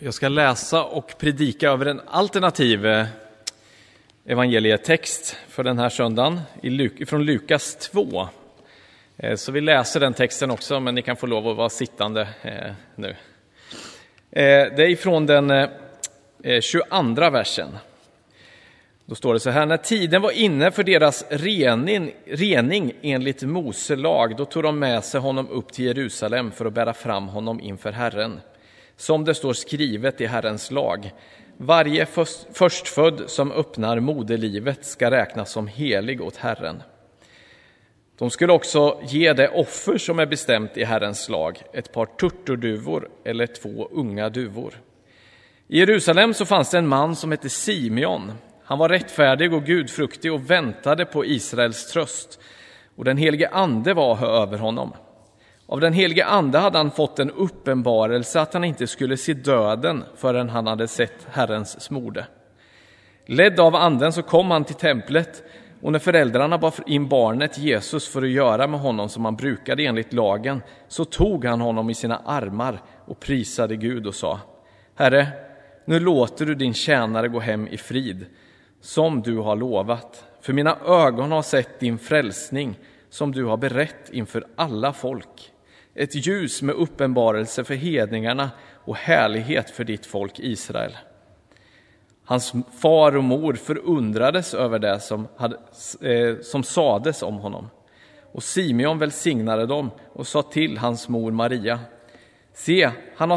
Jag ska läsa och predika över en alternativ evangelietext för den här söndagen från Lukas 2. Så vi läser den texten också, men ni kan få lov att vara sittande nu. Det är från den 22 versen. Då står det så här: när tiden var inne för deras rening enligt Mose lag, då tog de med sig honom upp till Jerusalem för att bära fram honom inför Herren. Som det står skrivet i Herrens lag: varje förstfödd som öppnar moderlivet ska räknas som helig åt Herren. De skulle också ge det offer som är bestämt i Herrens lag, ett par turturduvor eller 2 unga duvor. I Jerusalem så fanns det en man som hette Simeon. Han var rättfärdig och gudfruktig och väntade på Israels tröst, och den helige ande var över honom. Av den helige ande hade han fått en uppenbarelse att han inte skulle se döden förrän han hade sett Herrens smorde. Ledd av anden så kom han till templet, och när föräldrarna bar in barnet Jesus för att göra med honom som han brukade enligt lagen, så tog han honom i sina armar och prisade Gud och sa: Herre, nu låter du din tjänare gå hem i frid, som du har lovat. För mina ögon har sett din frälsning, som du har berett inför alla folk. Ett ljus med uppenbarelse för hedningarna och härlighet för ditt folk Israel. Hans far och mor förundrades över det som sades om honom. Och Simeon välsignade dem och sa till hans mor Maria: se, han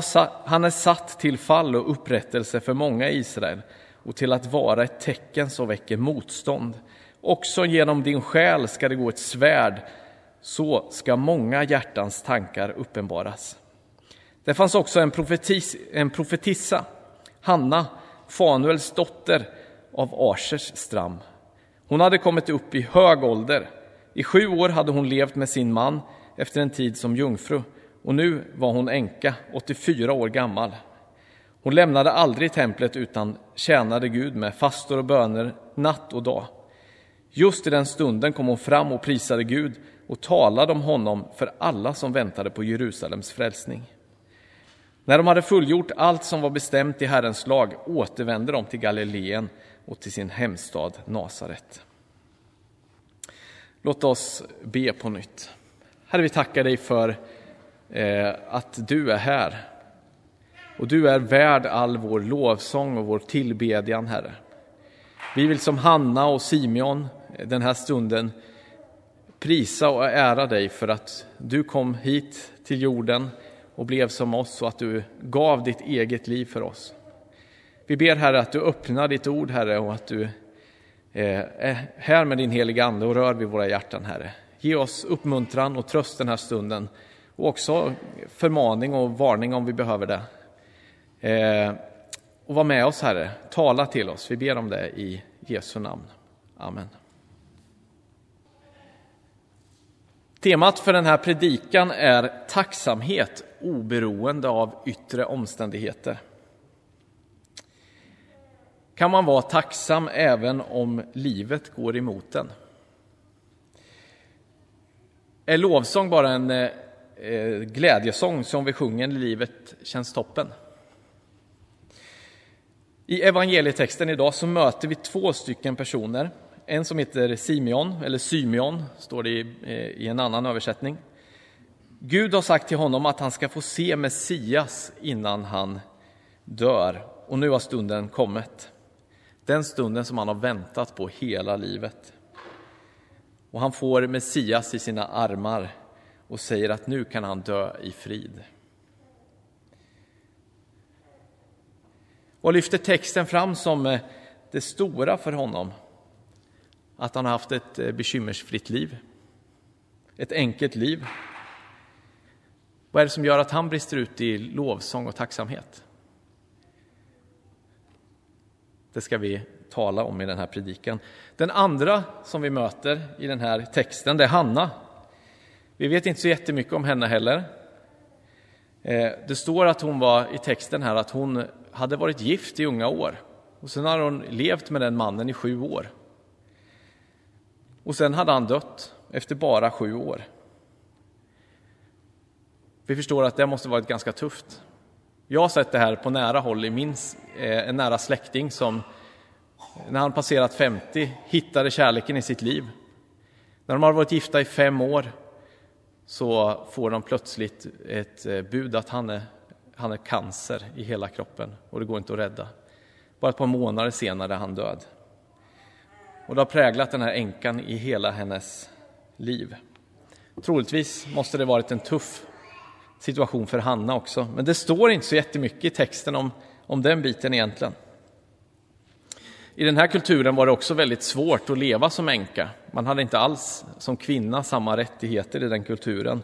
är satt till fall och upprättelse för många i Israel, och till att vara ett tecken som väcker motstånd. Också genom din själ ska det gå ett svärd, så ska många hjärtans tankar uppenbaras. Det fanns också en profetissa, Hanna, Fanuels dotter av Asers stam. Hon hade kommit upp i hög ålder. I 7 år hade hon levt med sin man efter en tid som jungfru, och nu var hon änka, 84 år gammal. Hon lämnade aldrig templet utan tjänade Gud med fastor och böner natt och dag. Just i den stunden kom hon fram och prisade Gud och talade om honom för alla som väntade på Jerusalems frälsning. När de hade fullgjort allt som var bestämt i Herrens lag återvände de till Galileen och till sin hemstad Nazaret. Låt oss be på nytt. Herre, vi tackar dig för att du är här. Och du är värd all vår lovsång och vår tillbedjan, Herre. Vi vill som Hanna och Simeon den här stunden prisa och ära dig för att du kom hit till jorden och blev som oss, och att du gav ditt eget liv för oss. Vi ber, Herre, att du öppnar ditt ord, Herre, och att du är här med din heliga ande och rör vid våra hjärtan, Herre. Ge oss uppmuntran och tröst den här stunden, och också förmaning och varning om vi behöver det. Och var med oss, Herre, tala till oss. Vi ber om det i Jesu namn. Amen. Temat för den här predikan är tacksamhet oberoende av yttre omständigheter. Kan man vara tacksam även om livet går emot en? Är lovsång bara en glädjesång som vi sjunger när livet känns toppen? I evangelietexten idag så möter vi 2 stycken personer. En som heter Simeon, eller Symeon står det i en annan översättning. Gud har sagt till honom att han ska få se Messias innan han dör. Och nu har stunden kommit. Den stunden som han har väntat på hela livet. Och han får Messias i sina armar och säger att nu kan han dö i frid. Och lyfter texten fram som det stora för honom. Att han har haft ett bekymmersfritt liv. Ett enkelt liv. Vad är det som gör att han brister ut i lovsång och tacksamhet? Det ska vi tala om i den här predikan. Den andra som vi möter i den här texten, det är Hanna. Vi vet inte så jättemycket om henne heller. Det står att hon var i texten här att hon hade varit gift i unga år. Och sen har hon levt med den mannen i 7 år. Och sen hade han dött efter bara 7 år. Vi förstår att det måste varit ganska tufft. Jag har sett det här på nära håll i en nära släkting som när han passerat 50 hittade kärleken i sitt liv. När de har varit gifta i 5 år så får de plötsligt ett bud att han är cancer i hela kroppen och det går inte att rädda. Bara ett par månader senare är han död. Och det har präglat den här änkan i hela hennes liv. Troligtvis måste det varit en tuff situation för Hanna också. Men det står inte så jättemycket i texten om den biten egentligen. I den här kulturen var det också väldigt svårt att leva som änka. Man hade inte alls som kvinna samma rättigheter i den kulturen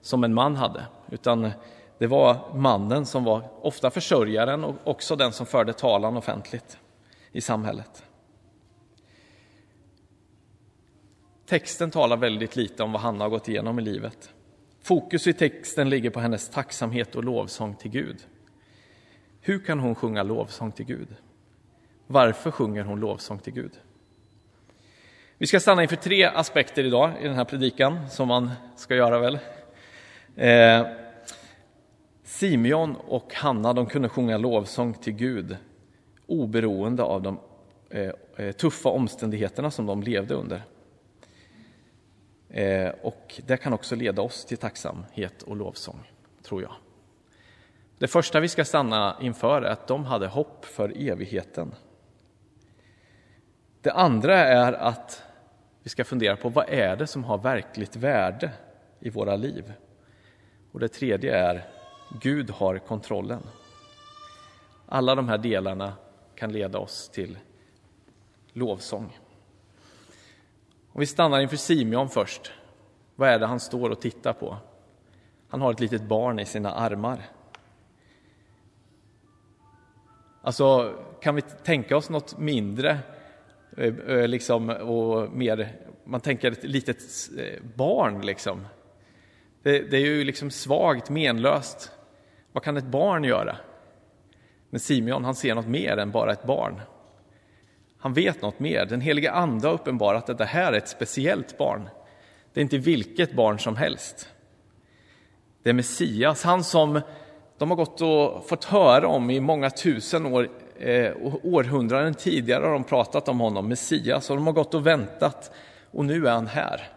som en man hade. Utan det var mannen som var ofta försörjaren och också den som förde talan offentligt i samhället. Texten talar väldigt lite om vad Hanna har gått igenom i livet. Fokus i texten ligger på hennes tacksamhet och lovsång till Gud. Hur kan hon sjunga lovsång till Gud? Varför sjunger hon lovsång till Gud? Vi ska stanna inför 3 aspekter idag i den här predikan som man ska göra väl. Simeon och Hanna, de kunde sjunga lovsång till Gud oberoende av de tuffa omständigheterna som de levde under. Och det kan också leda oss till tacksamhet och lovsång, tror jag. Det första vi ska stanna inför är att de hade hopp för evigheten. Det andra är att vi ska fundera på vad är det som har verkligt värde i våra liv. Och det tredje är Gud har kontrollen. Alla de här delarna kan leda oss till lovsång. Om vi stannar inför Simeon först. Vad är det han står och tittar på? Han har ett litet barn i sina armar. Alltså, kan vi tänka oss något mindre liksom, och mer, man tänker ett litet barn liksom. Det är ju liksom svagt, menlöst. Vad kan ett barn göra? Men Simeon, han ser något mer än bara ett barn. Han vet något mer. Den heliga ande har uppenbarat att det här är ett speciellt barn. Det är inte vilket barn som helst. Det är Messias, han som de har gått och fått höra om i många tusen år, århundraden tidigare har de pratat om honom, Messias, och de har gått och väntat och nu är han här.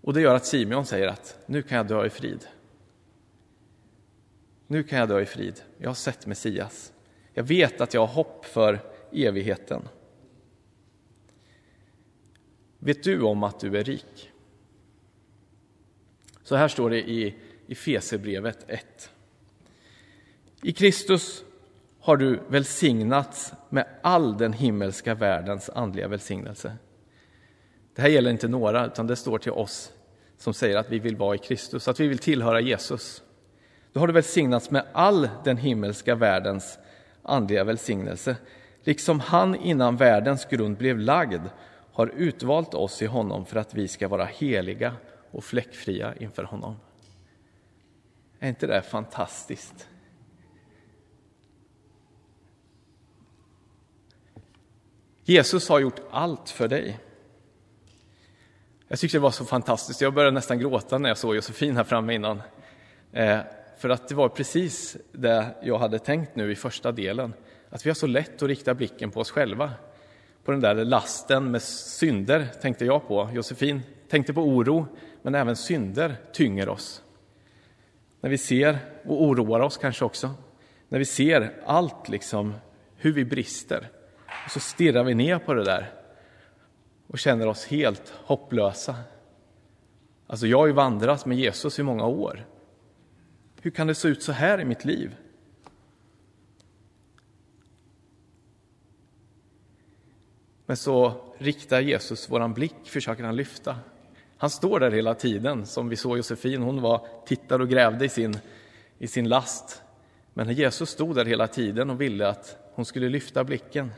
Och det gör att Simeon säger att nu kan jag dö i frid. Nu kan jag dö i frid. Jag har sett Messias. Jag vet att jag har hopp för evigheten. Vet du om att du är rik? Så här står det i Efeserbrevet 1. I Kristus har du välsignats med all den himmelska världens andliga välsignelse. Det här gäller inte några, utan det står till oss som säger att vi vill vara i Kristus, att vi vill tillhöra Jesus. Då har du välsignats med all den himmelska världens andliga välsignelse, liksom han innan världens grund blev lagd har utvalt oss i honom för att vi ska vara heliga och fläckfria inför honom. Är inte det fantastiskt? Jesus har gjort allt för dig. Jag tyckte det var så fantastiskt. Jag började nästan gråta när jag såg Josefin här framme innan. För att det var precis det jag hade tänkt nu i första delen. Att vi har så lätt att rikta blicken på oss själva. På den där lasten med synder tänkte jag på. Josefin tänkte på oro, men även synder tynger oss. När vi ser och oroar oss kanske också. När vi ser allt liksom, hur vi brister. Och så stirrar vi ner på det där. Och känner oss helt hopplösa. Alltså jag har ju vandrat med Jesus i många år. Hur kan det se ut så här i mitt liv? Men så riktar Jesus våran blick, försöker han lyfta. Han står där hela tiden, som vi såg Josefin. Hon tittade och grävde i sin last. Men Jesus stod där hela tiden och ville att hon skulle lyfta blicken.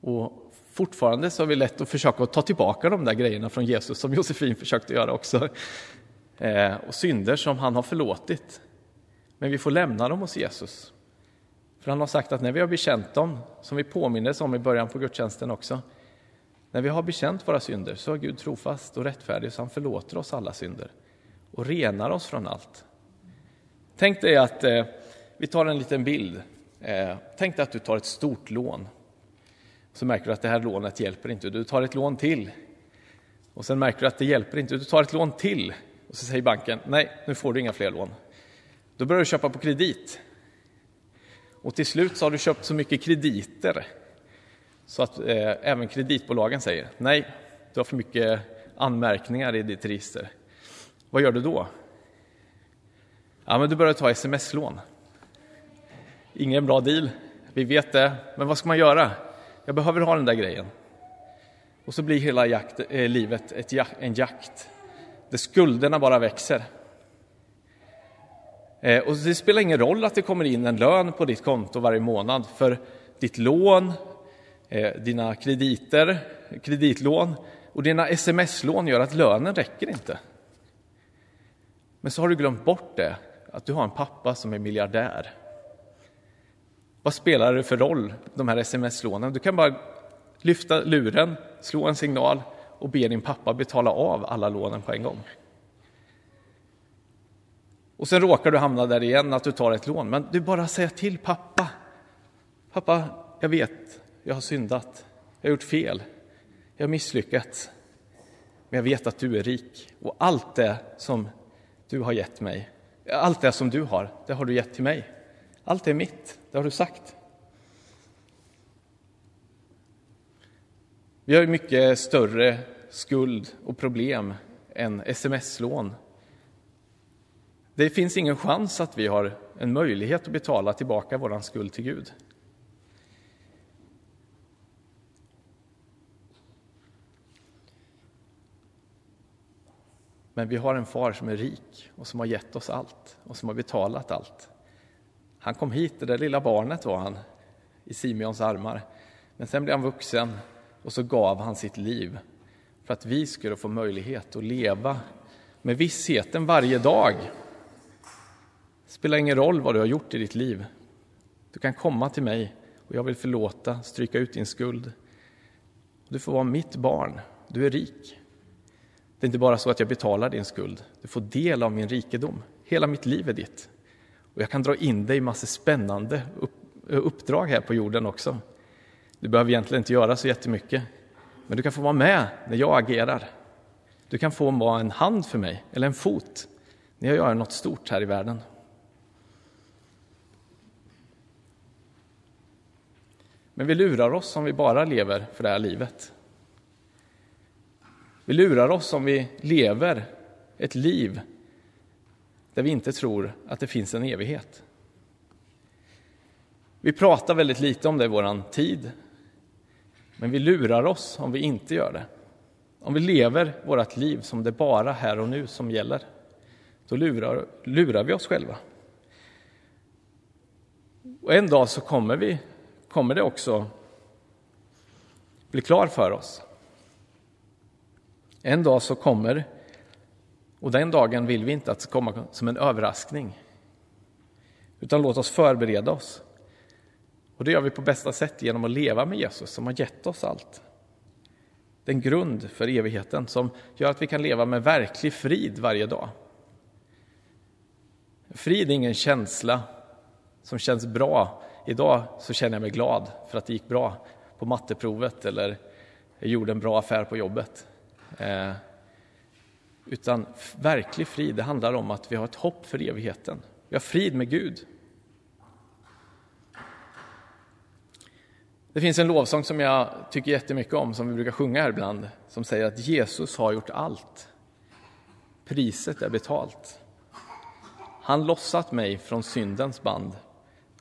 Och fortfarande så har vi lätt att försöka ta tillbaka de där grejerna från Jesus som Josefin försökte göra också. Och synder som han har förlåtit. Men vi får lämna dem hos Jesus. För han har sagt att när vi har bekänt dem, som vi påminner om i början på gudstjänsten också, När vi har bekänt våra synder så är Gud trofast och rättfärdig så han förlåter oss alla synder och renar oss från allt. Tänk dig att vi tar en liten bild. Tänk dig att du tar ett stort lån. Så märker du att det här lånet hjälper inte. Du tar ett lån till. Och sen märker du att det hjälper inte. Du tar ett lån till. Och så säger banken, nej, nu får du inga fler lån. Då börjar du köpa på kredit. Och till slut så har du köpt så mycket krediter. Så att även kreditbolagen säger, nej, du har för mycket anmärkningar i ditt register. Vad gör du då? Ja, men du börjar ta sms-lån. Ingen bra deal, vi vet det. Men vad ska man göra? Jag behöver ha den där grejen. Och så blir hela livet en jakt. Där skulderna bara växer. Och det spelar ingen roll att det kommer in en lön på ditt konto varje månad. För ditt lån, dina kreditlån och dina sms-lån gör att lönen räcker inte. Men så har du glömt bort det. Att du har en pappa som är miljardär. Vad spelar det för roll, de här sms-lånen? Du kan bara lyfta luren, slå en signal och be din pappa betala av alla lånen på en gång. Och sen råkar du hamna där igen att du tar ett lån. Men du bara säger till pappa. Pappa, jag vet. Jag har syndat. Jag har gjort fel. Jag har misslyckats. Men jag vet att du är rik. Och allt det som du har gett mig. Allt det som du har, det har du gett till mig. Allt är mitt. Det har du sagt. Vi har ju mycket större skuld och problem än sms-lån. Det finns ingen chans att vi har en möjlighet att betala tillbaka våran skuld till Gud. Men vi har en far som är rik och som har gett oss allt och som har betalat allt. Han kom hit, det där lilla barnet var han, i Simeons armar. Men sen blev han vuxen och så gav han sitt liv för att vi skulle få möjlighet att leva med vissheten varje dag. Det spelar ingen roll vad du har gjort i ditt liv. Du kan komma till mig och jag vill förlåta, stryka ut din skuld. Du får vara mitt barn, du är rik. Det är inte bara så att jag betalar din skuld, du får del av min rikedom. Hela mitt liv är ditt. Och jag kan dra in dig i massa spännande uppdrag här på jorden också. Du behöver egentligen inte göra så jättemycket. Men du kan få vara med när jag agerar. Du kan få vara en hand för mig, eller en fot, när jag gör något stort här i världen. Men vi lurar oss om vi bara lever för det här livet. Vi lurar oss om vi lever ett liv där vi inte tror att det finns en evighet. Vi pratar väldigt lite om det i våran tid. Men vi lurar oss om vi inte gör det. Om vi lever vårt liv som det bara här och nu som gäller. Då lurar vi oss själva. Och en dag så kommer det också bli klar för oss. En dag så kommer, och den dagen vill vi inte att det ska komma som en överraskning. Utan låt oss förbereda oss. Och det gör vi på bästa sätt genom att leva med Jesus som har gett oss allt. Den grund för evigheten som gör att vi kan leva med verklig frid varje dag. Frid är ingen känsla som känns bra. Idag så känner jag mig glad för att det gick bra på matteprovet eller jag gjorde en bra affär på jobbet. Utan verklig frid, det handlar om att vi har ett hopp för evigheten. Vi har frid med Gud. Det finns en lovsång som jag tycker jättemycket om, som vi brukar sjunga här ibland, som säger att Jesus har gjort allt. Priset är betalt. Han lossat mig från syndens band.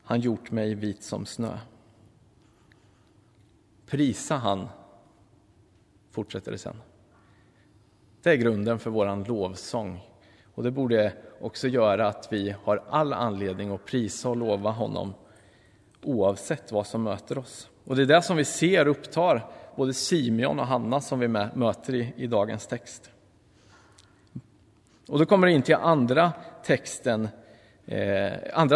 Han gjort mig vit som snö. Prisa han, fortsätter det sen. Det är grunden för våran lovsång. Och det borde också göra att vi har all anledning att prisa och lova honom oavsett vad som möter oss. Och det är det som vi ser upptar både Simeon och Hanna som vi möter i dagens text. Och då kommer det in till andra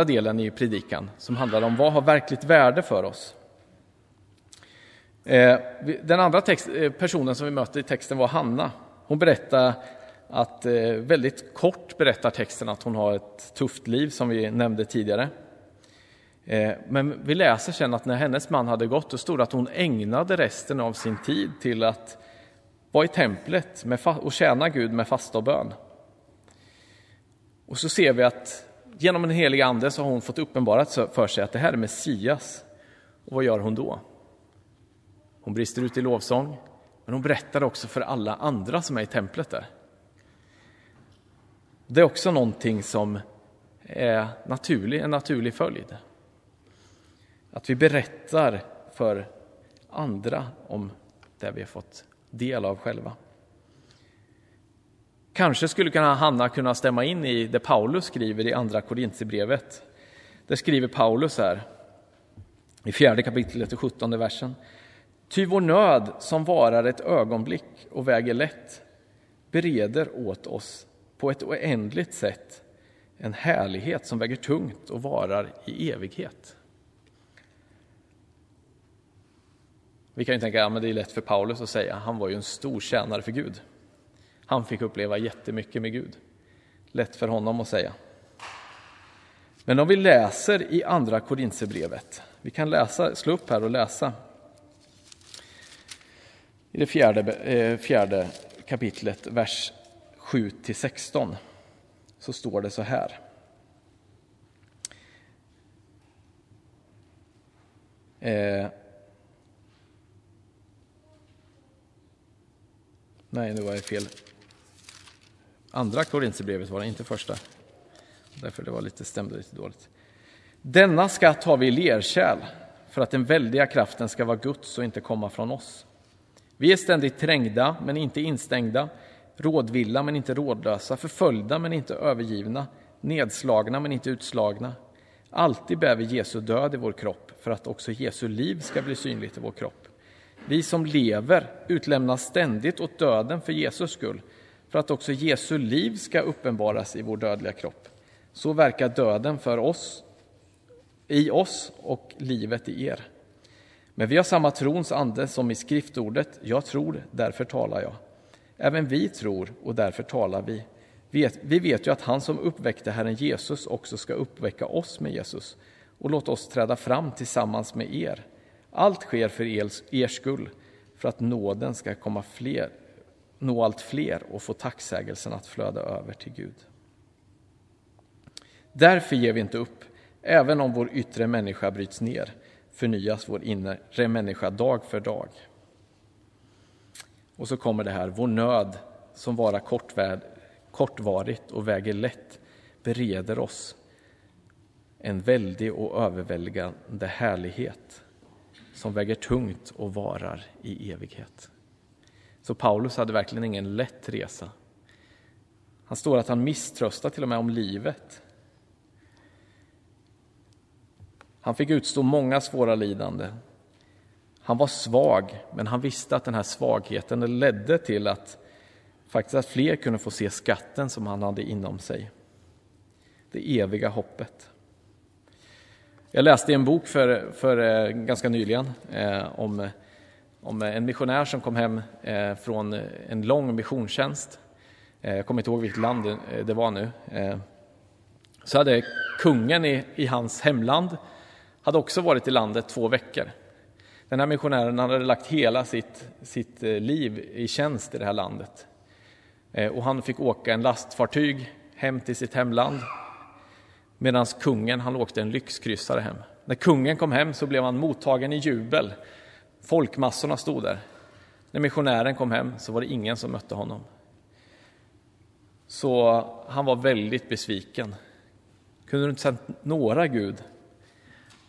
delen i predikan som handlar om vad har verkligt värde för oss. Den andra personen som vi möter i texten var Hanna. Hon berättar att, väldigt kort berättar texten att hon har ett tufft liv som vi nämnde tidigare. Men vi läser sen att när hennes man hade gått, då stod det att hon ägnade resten av sin tid till att vara i templet och tjäna Gud med fasta och bön. Och så ser vi att genom den heliga ande så har hon fått uppenbarat för sig att det här är Messias. Och vad gör hon då? Hon brister ut i lovsång, men hon berättar också för alla andra som är i templet där. Det är också någonting som är en naturlig följd. Att vi berättar för andra om det vi har fått del av själva. Kanske skulle Hanna kunna stämma in i det Paulus skriver i andra Korintierbrevet. Där skriver Paulus här i 4 kapitlet och 17 versen. Ty vår nöd som varar ett ögonblick och väger lätt bereder åt oss på ett oändligt sätt en härlighet som väger tungt och varar i evighet. Vi kan ju tänka att det är lätt för Paulus att säga. Han var ju en stor tjänare för Gud. Han fick uppleva jättemycket med Gud. Lätt för honom att säga. Men om vi läser i andra Korintierbrevet. Vi kan slå upp här och läsa. I det fjärde kapitlet, vers 7-16. Så står det så här. Nej, nu var jag fel. Andra Korintierbrevet var det, inte första. Därför stämde lite dåligt. Denna skatt har vi i lerkärl för att den väldiga kraften ska vara Guds och inte komma från oss. Vi är ständigt trängda men inte instängda, rådvilla men inte rådlösa, förföljda men inte övergivna, nedslagna men inte utslagna. Alltid bär vi Jesu död i vår kropp för att också Jesu liv ska bli synligt i vår kropp. Vi som lever utlämnas ständigt åt döden för Jesus skull, för att också Jesu liv ska uppenbaras i vår dödliga kropp. Så verkar döden för oss, i oss och livet i er. Men vi har samma trons ande som i skriftordet. Jag tror, därför talar jag. Även vi tror och därför talar vi. Vi vet ju att han som uppväckte Herren Jesus också ska uppväcka oss med Jesus och låt oss träda fram tillsammans med er. Allt sker för er skull, för att nåden ska nå allt fler och få tacksägelsen att flöda över till Gud. Därför ger vi inte upp, även om vår yttre människa bryts ner, förnyas vår inre människa dag för dag. Och så kommer det här, vår nöd som varar kortvarigt och väger lätt bereder oss en väldig och överväldigande härlighet som väger tungt och varar i evighet. Så Paulus hade verkligen ingen lätt resa. Han står att han misströstar till och med om livet. Han fick utstå många svåra lidande. Han var svag, men han visste att den här svagheten ledde till att fler kunde få se skatten som han hade inom sig. Det eviga hoppet. Jag läste en bok för ganska nyligen om en missionär som kom hem från en lång missionstjänst. Jag kommer inte ihåg vilket land det var nu. Så hade kungen i hans hemland hade också varit i landet 2 veckor. Den här missionären hade lagt hela sitt liv i tjänst i det här landet. Och han fick åka en lastfartyg hem till sitt hemland. Medan kungen, han åkte en lyxkryssare hem. När kungen kom hem så blev han mottagen i jubel. Folkmassorna stod där. När missionären kom hem så var det ingen som mötte honom. Så han var väldigt besviken. Kunde du inte säga några Gud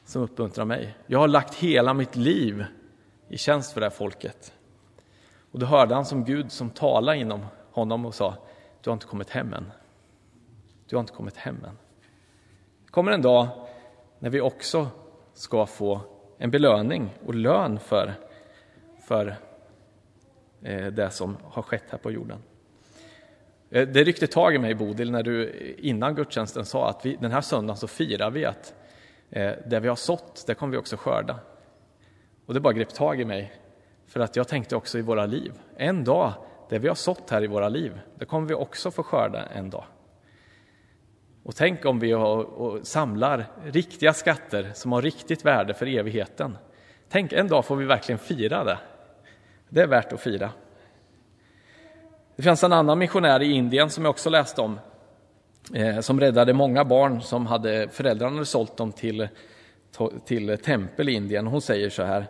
som uppmuntrar mig? Jag har lagt hela mitt liv i tjänst för det här folket. Och då hörde han som Gud som talade inom honom och sa, du har inte kommit hem än. Du har inte kommit hem än. Kommer en dag när vi också ska få en belöning och lön för det som har skett här på jorden. Det ryckte tag i mig, Bodil, när du innan gudstjänsten sa att den här söndagen så firar vi att det vi har sått, det kommer vi också skörda. Och det bara grep tag i mig För att jag tänkte också i våra liv. En dag, det vi har sått här i våra liv, det kommer vi också få skörda en dag. Och tänk om vi samlar riktiga skatter som har riktigt värde för evigheten. Tänk, en dag får vi verkligen fira det. Det är värt att fira. Det fanns en annan missionär i Indien som jag också läste om. Som räddade många barn som hade föräldrarna sålt dem till tempel i Indien. Hon säger så här.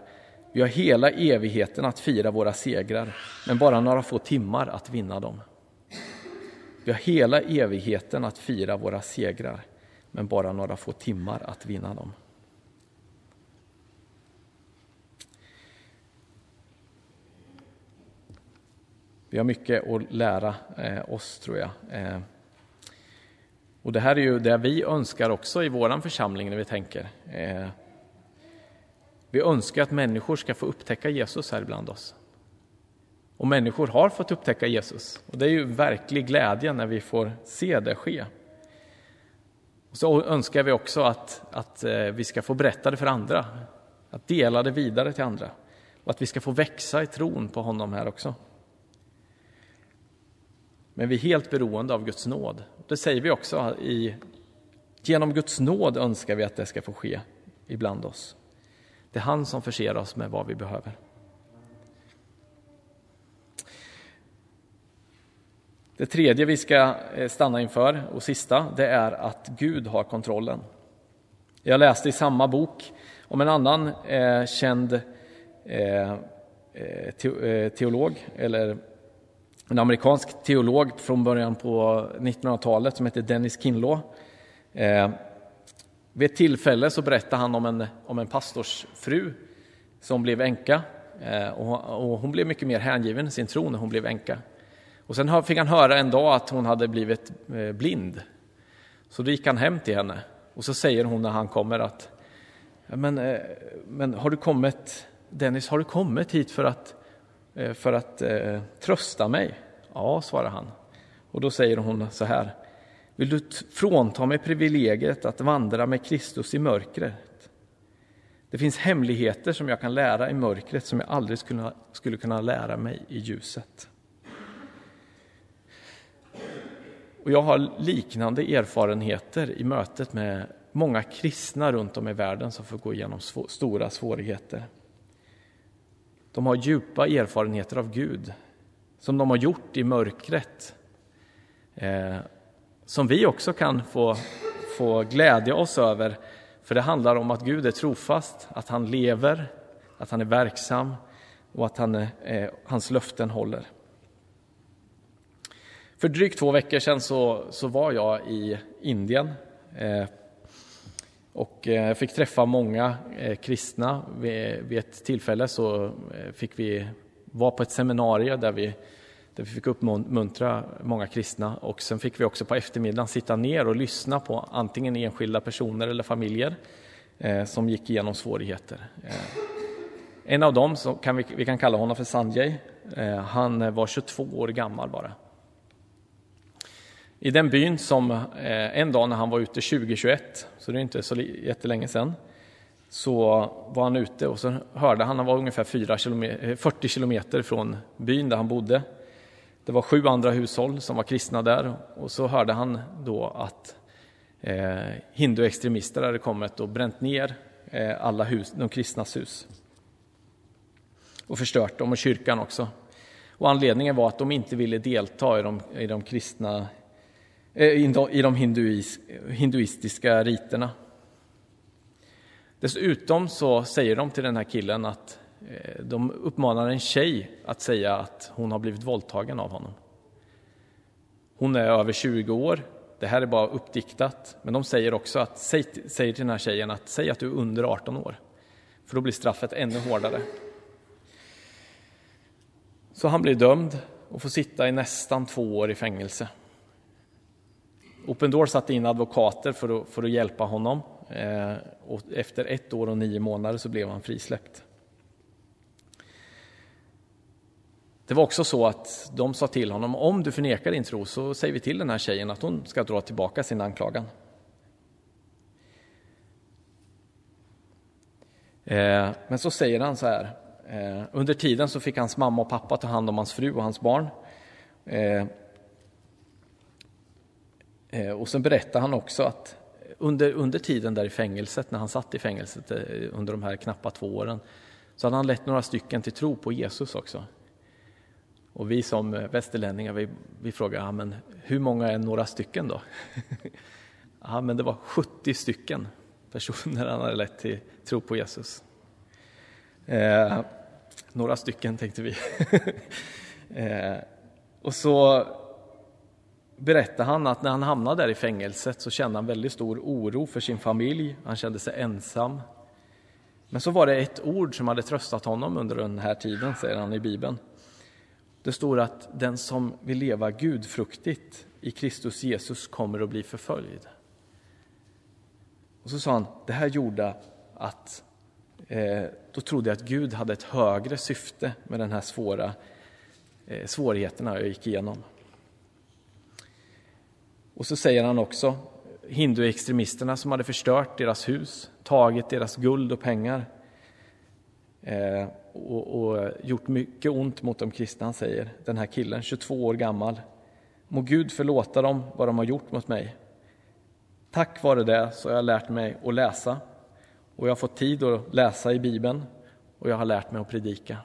Vi har hela evigheten att fira våra segrar, men bara några få timmar att vinna dem. Vi har hela evigheten att fira våra segrar, men bara några få timmar att vinna dem. Vi har mycket att lära oss, tror jag. Och det här är ju det vi önskar också i våran församling när vi tänker. Vi önskar att människor ska få upptäcka Jesus här bland oss. Och människor har fått upptäcka Jesus. Och det är ju verklig glädje när vi får se det ske. Och så önskar vi också att vi ska få berätta det för andra. Att dela det vidare till andra. Och att vi ska få växa i tron på honom här också. Men vi är helt beroende av Guds nåd. Det säger vi också. Genom Guds nåd önskar vi att det ska få ske ibland oss. Det är han som förser oss med vad vi behöver. Det tredje vi ska stanna inför och sista, det är att Gud har kontrollen. Jag läste i samma bok om en annan känd teolog, eller en amerikansk teolog från början på 1900-talet som heter Dennis Kinlo. Vid ett tillfälle så berättade han om en pastorsfru som blev änka. Och hon blev mycket mer hängiven sin tro när hon blev änka. Och sen fick han höra en dag att hon hade blivit blind. Så då gick han hem till henne. Och så säger hon när han kommer att men har du kommit, Dennis, har du kommit hit för att trösta mig? Ja, svarar han. Och då säger hon så här. Vill du frånta mig privilegiet att vandra med Kristus i mörkret? Det finns hemligheter som jag kan lära i mörkret som jag aldrig skulle kunna lära mig i ljuset. Och jag har liknande erfarenheter i mötet med många kristna runt om i världen som får gå igenom stora svårigheter. De har djupa erfarenheter av Gud som de har gjort i mörkret. Som vi också kan få glädja oss över. För det handlar om att Gud är trofast, att han lever, att han är verksam och att hans löften håller. För drygt 2 veckor sedan så var jag i Indien och fick träffa många kristna. Vid ett tillfälle så fick vi vara på ett seminarium där vi fick uppmuntra många kristna. Och sen fick vi också på eftermiddagen sitta ner och lyssna på antingen enskilda personer eller familjer som gick igenom svårigheter. En av dem, så kan vi kan kalla honom för Sanjay, han var 22 år gammal bara. I den byn som en dag när han var ute 2021, så det är inte så jättelänge sedan, så var han ute och så hörde han var ungefär 40 kilometer från byn där han bodde. Det var 7 andra hushåll som var kristna där, och så hörde han då att hinduextremister hade kommit och bränt ner alla hus, de kristnas hus. Och förstört dem och kyrkan också. Och anledningen var att de inte ville delta i de kristna hinduistiska riterna. Dessutom så säger de till den här killen att de uppmanar en tjej att säga att hon har blivit våldtagen av honom. Hon är över 20 år. Det här är bara uppdiktat. Men de säger också att säger till den här tjejen att säg att du är under 18 år. För då blir straffet ännu hårdare. Så han blir dömd och får sitta i nästan 2 år i fängelse. Opendoor satte in advokater för att hjälpa honom. Och efter 1 år och 9 månader så blev han frisläppt. Det var också så att de sa till honom, om du förnekar din tro så säger vi till den här tjejen att hon ska dra tillbaka sin anklagan. Men så säger han så här, Under tiden så fick hans mamma och pappa ta hand om hans fru och hans barn. Och sen berättar han också att under tiden där i fängelset, när han satt i fängelset under de här knappa 2 åren, så hade han lett några stycken till tro på Jesus också. Och vi som västerlänningar, vi frågar, ja, men hur många är några stycken då? Ja, men det var 70 stycken personer han hade lett till tro på Jesus. Några stycken, tänkte vi. Och så berättar han att när han hamnade där i fängelset så kände han väldigt stor oro för sin familj. Han kände sig ensam. Men så var det ett ord som hade tröstat honom under den här tiden, säger han i Bibeln. Det står att den som vill leva gudfruktigt i Kristus Jesus kommer att bli förföljd. Och så sa han, det här gjorde att då trodde jag att Gud hade ett högre syfte med den här svårigheterna jag gick igenom. Och så säger han också, hinduextremisterna som hade förstört deras hus, tagit deras guld och pengar och gjort mycket ont mot de kristna, han säger, den här killen, 22 år gammal. Må Gud förlåta dem vad de har gjort mot mig. Tack vare det så har jag lärt mig att läsa. Och jag har fått tid att läsa i Bibeln. Och jag har lärt mig att predika.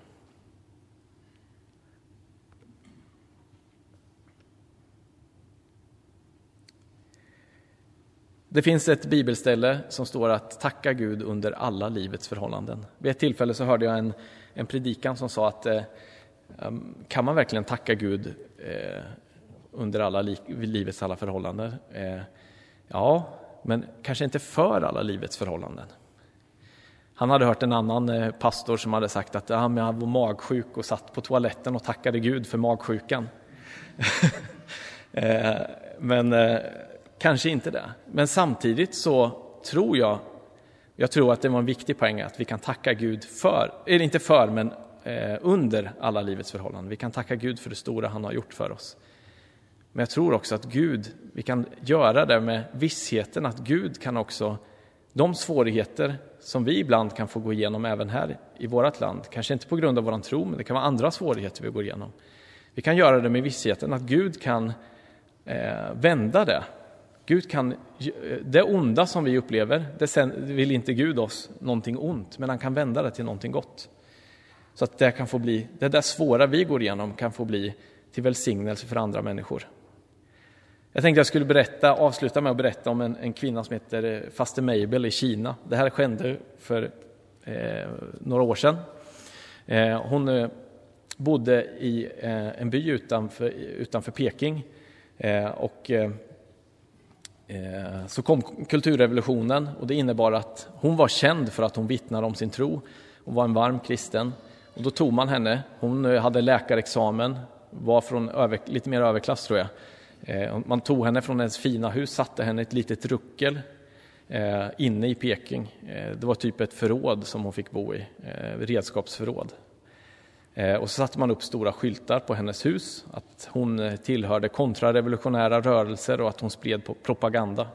Det finns ett bibelställe som står att tacka Gud under alla livets förhållanden. Vid ett tillfälle så hörde jag en predikan som sa att kan man verkligen tacka Gud under alla livets alla förhållanden? Ja, men kanske inte för alla livets förhållanden. Han hade hört en annan pastor som hade sagt att han var magsjuk och satt på toaletten och tackade Gud för magsjukan. Men kanske inte det. Men samtidigt så tror jag tror att det var en viktig poäng att vi kan tacka Gud men under alla livets förhållanden. Vi kan tacka Gud för det stora han har gjort för oss. Men jag tror också att Gud, vi kan göra det med vissheten att Gud kan också, de svårigheter som vi ibland kan få gå igenom även här i vårt land, kanske inte på grund av vår tro, men det kan vara andra svårigheter vi går igenom. Vi kan göra det med vissheten att Gud kan vända det. Gud kan, det onda som vi upplever, det vill inte Gud oss någonting ont, men han kan vända det till någonting gott. Så att det kan få bli, det där svåra vi går igenom kan få bli till välsignelse för andra människor. Jag tänkte jag skulle avsluta med att berätta om en kvinna som heter Faster Mabel i Kina. Det här skedde för några år sedan. Hon bodde i en by utanför Peking. Så kom kulturrevolutionen och det innebar att hon var känd för att hon vittnade om sin tro. Hon var en varm kristen. Och då tog man henne. Hon hade läkarexamen. Var från lite mer överklass, tror jag. Man tog henne från hennes fina hus, satte henne i ett litet ruckel inne i Peking. Det var typ ett förråd som hon fick bo i, redskapsförråd. Och så satte man upp stora skyltar på hennes hus att hon tillhörde kontrarevolutionära rörelser och att hon spred på propaganda.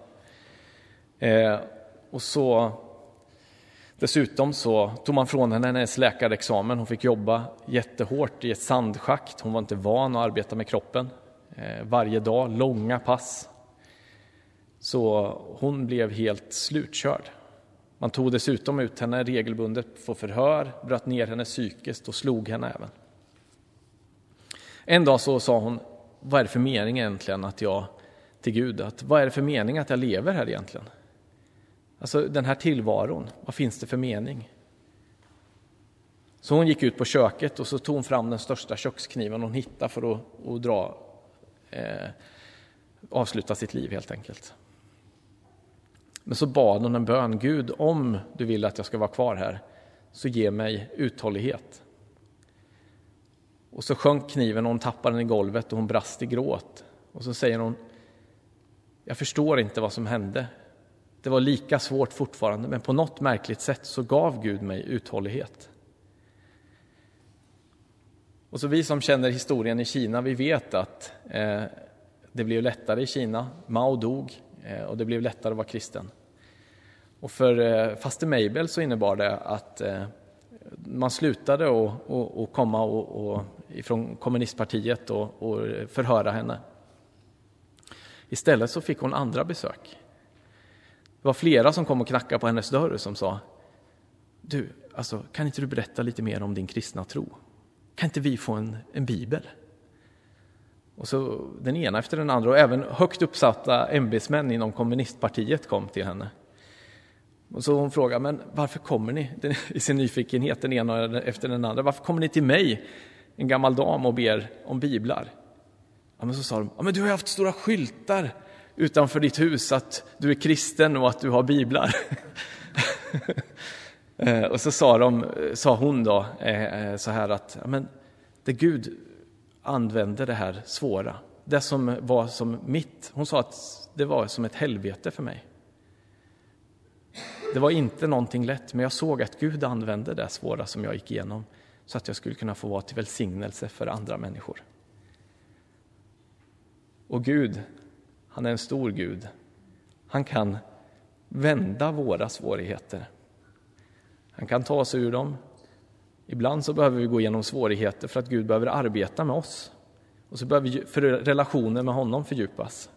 Och så dessutom så tog man från henne hennes läkarexamen. Hon fick jobba jättehårt i ett sandschakt. Hon var inte van att arbeta med kroppen. Varje dag, långa pass. Så hon blev helt slutkörd. Man tog dessutom ut henne regelbundet för förhör, bröt ner henne psykiskt och slog henne även. En dag så sa hon, vad är det för mening egentligen att jag, till Gud, vad är det för mening att jag lever här egentligen? Alltså den här tillvaron, vad finns det för mening? Så hon gick ut på köket och så tog hon fram den största kökskniven hon hittade för att avsluta sitt liv helt enkelt. Men så bad hon en bön, Gud, om du vill att jag ska vara kvar här så ge mig uthållighet. Och så sjönk kniven och hon tappade den i golvet och hon brast i gråt. Och så säger hon, jag förstår inte vad som hände. Det var lika svårt fortfarande, men på något märkligt sätt så gav Gud mig uthållighet. Och så vi som känner historien i Kina, vi vet att det blev lättare i Kina. Mao dog och det blev lättare att vara kristen. Och för Faster Mabel så innebar det att man slutade och komma och ifrån kommunistpartiet och förhöra henne. Istället så fick hon andra besök. Det var flera som kom och knackade på hennes dörr som sa: du, alltså, kan inte du berätta lite mer om din kristna tro? Kan inte vi få en bibel? Och så den ena efter den andra, och även högt uppsatta ämbetsmän inom kommunistpartiet kom till henne. Och så hon frågade: men varför kommer ni, i sin nyfikenhet, den ena efter den andra, varför kommer ni till mig, en gammal dam, och ber om biblar? Ja, men så sa de: ja, men du har ju haft stora skyltar utanför ditt hus att du är kristen och att du har biblar. Och så sa hon då så här att: ja, men det Gud använde det här svåra, det som var som mitt, hon sa att det var som ett helvete för mig. Det var inte någonting lätt, men jag såg att Gud använde det svåra som jag gick igenom så att jag skulle kunna få vara till välsignelse för andra människor. Och Gud, han är en stor Gud. Han kan vända våra svårigheter. Han kan ta oss ur dem. Ibland så behöver vi gå igenom svårigheter för att Gud behöver arbeta med oss. Och så behöver för relationen med honom fördjupas.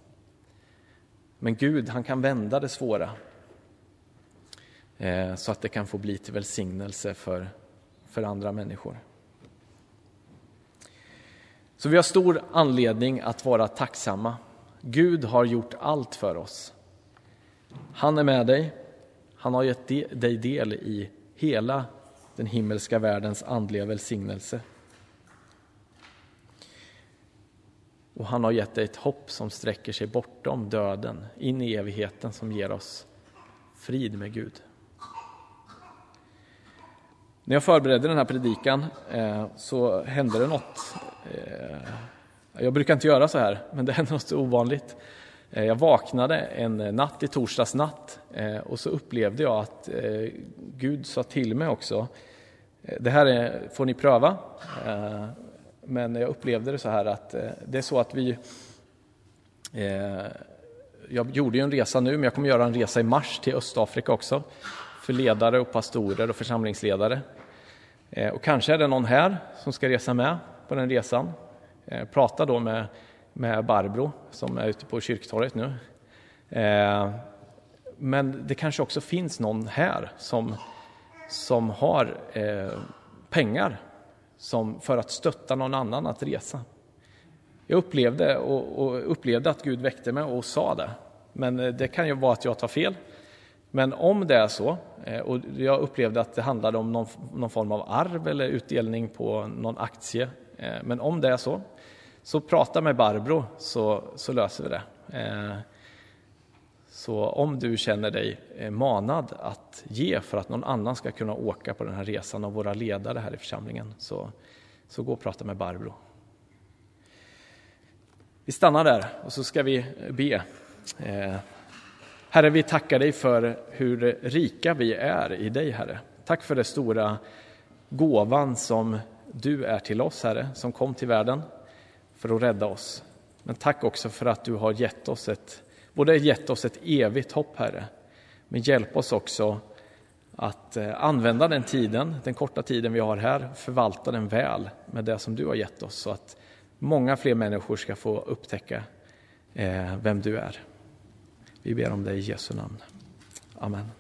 Men Gud, han kan vända det svåra. Så att det kan få bli till välsignelse för andra människor. Så vi har stor anledning att vara tacksamma. Gud har gjort allt för oss. Han är med dig. Han har gett dig del i hela den himmelska världens andliga välsignelse. Och han har gett dig ett hopp som sträcker sig bortom döden, in i evigheten, som ger oss frid med Gud. När jag förberedde den här predikan så hände det något. Jag brukar inte göra så här, men det hände något ovanligt. Jag vaknade en natt, i torsdags natt, och så upplevde jag att Gud sa till mig också: det här får ni pröva. Men jag upplevde det så här att det är så att jag gjorde ju en resa nu, men jag kommer göra en resa i mars till Östafrika också, för ledare och pastorer och församlingsledare. Och kanske är det någon här som ska resa med på den resan. Prata då med Barbro som är ute på kyrktorget nu. Men det kanske också finns någon här som har pengar för att stötta någon annan att resa. Jag upplevde och upplevde att Gud väckte mig och sa det. Men det kan ju vara att jag tar fel. Men om det är så, och jag upplevde att det handlade om någon form av arv eller utdelning på någon aktie. Men om det är så prata med Barbro, så löser vi det. Så om du känner dig manad att ge för att någon annan ska kunna åka på den här resan av våra ledare här i församlingen, så gå och prata med Barbro. Vi stannar där och så ska vi be. Herre, vi tackar dig för hur rika vi är i dig, Herre. Tack för den stora gåvan som du är till oss, Herre, som kom till världen för att rädda oss. Men tack också för att du har gett oss ett evigt hopp, Herre. Men hjälp oss också att använda den korta tiden vi har här, förvalta den väl med det som du har gett oss, så att många fler människor ska få upptäcka vem du är. Vi ber om dig i Jesu namn. Amen.